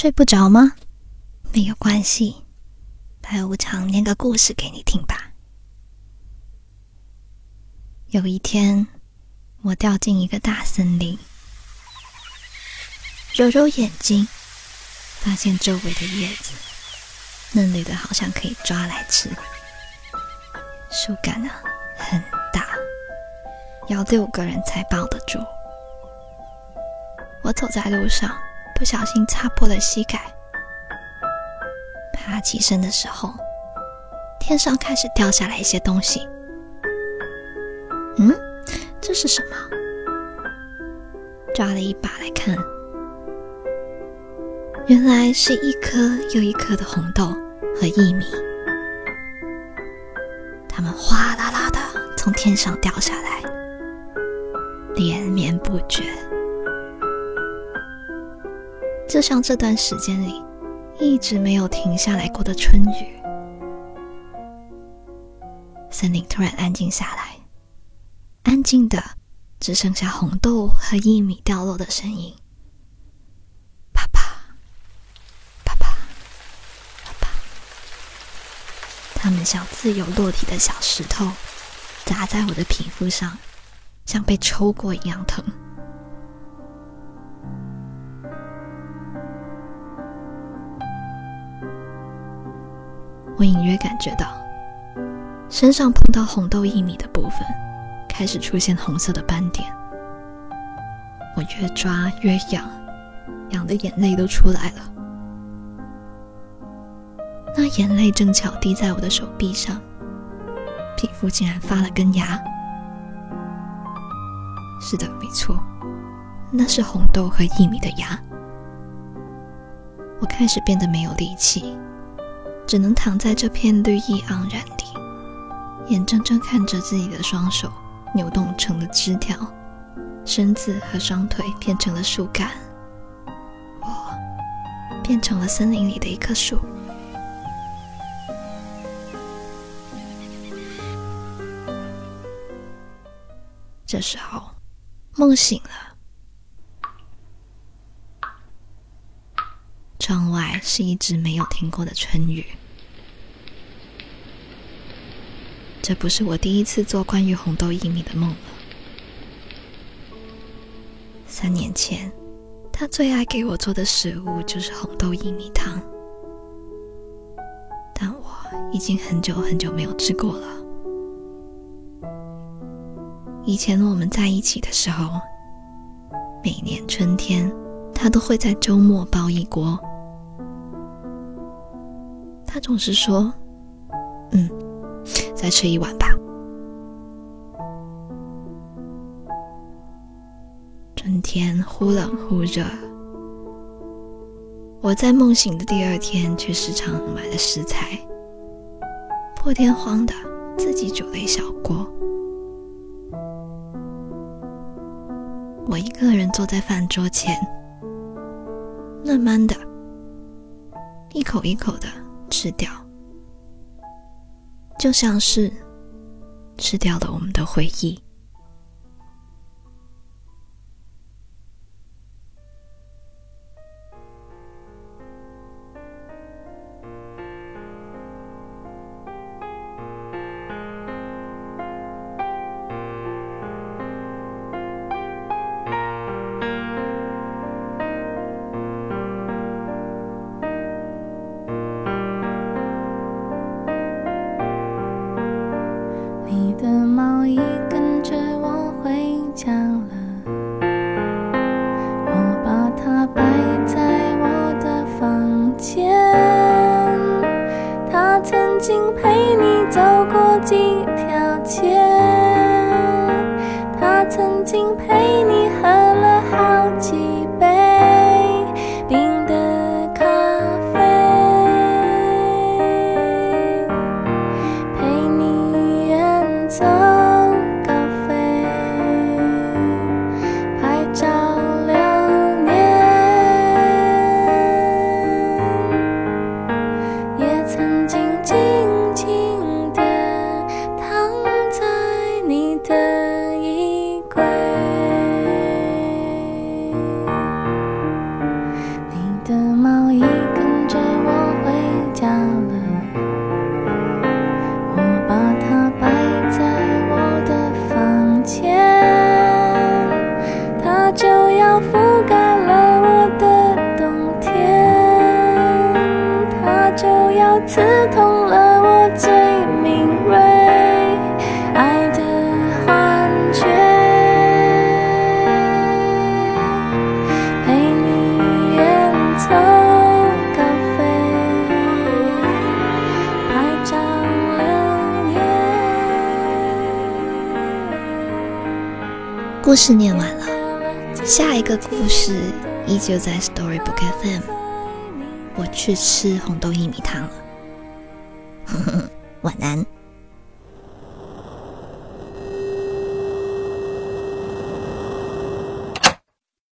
睡不着吗？没有关系，白无常念个故事给你听吧。有一天，我掉进一个大森林，揉揉眼睛，发现周围的叶子嫩绿的，好像可以抓来吃。树干啊很大，要6个人才抱得住。我走在路上，不小心擦破了膝盖。爬起身的时候，天上开始掉下来一些东西。这是什么？抓了一把来看，原来是一颗又一颗的红豆和薏米，它们哗啦啦的从天上掉下来，连绵不绝。就像这段时间里一直没有停下来过的春雨。森林突然安静下来，安静的只剩下红豆和薏米掉落的声音，啪啪啪啪啪啪，它们像自由落体的小石头，砸在我的皮肤上，像被抽过一样疼。我隐约感觉到身上碰到红豆薏米的部分开始出现红色的斑点，我越抓越痒，痒的眼泪都出来了。那眼泪正巧滴在我的手臂上，皮肤竟然发了根芽。是的，没错，那是红豆和薏米的芽。我开始变得没有力气，只能躺在这片绿意盎然地，眼睁睁看着自己的双手扭动成了枝条，身子和双腿变成了树干，我变成了森林里的一棵树。这时候，梦醒了，窗外是一直没有停过的春雨。这不是我第一次做关于红豆薏米的梦了。3年前，他最爱给我做的食物就是红豆薏米汤，但我已经很久很久没有吃过了。以前我们在一起的时候，每年春天，他都会在周末煲一锅。他总是说，再吃一碗吧。春天忽冷忽热，我在梦醒的第2天去市场买了食材，破天荒的自己煮了一小锅。我一个人坐在饭桌前，慢慢的一口一口的吃掉，就像是吃掉了我们的回忆。故事念完了，下一个故事依旧在 Storybook FM。 我去吃红豆薏米汤了。晚安。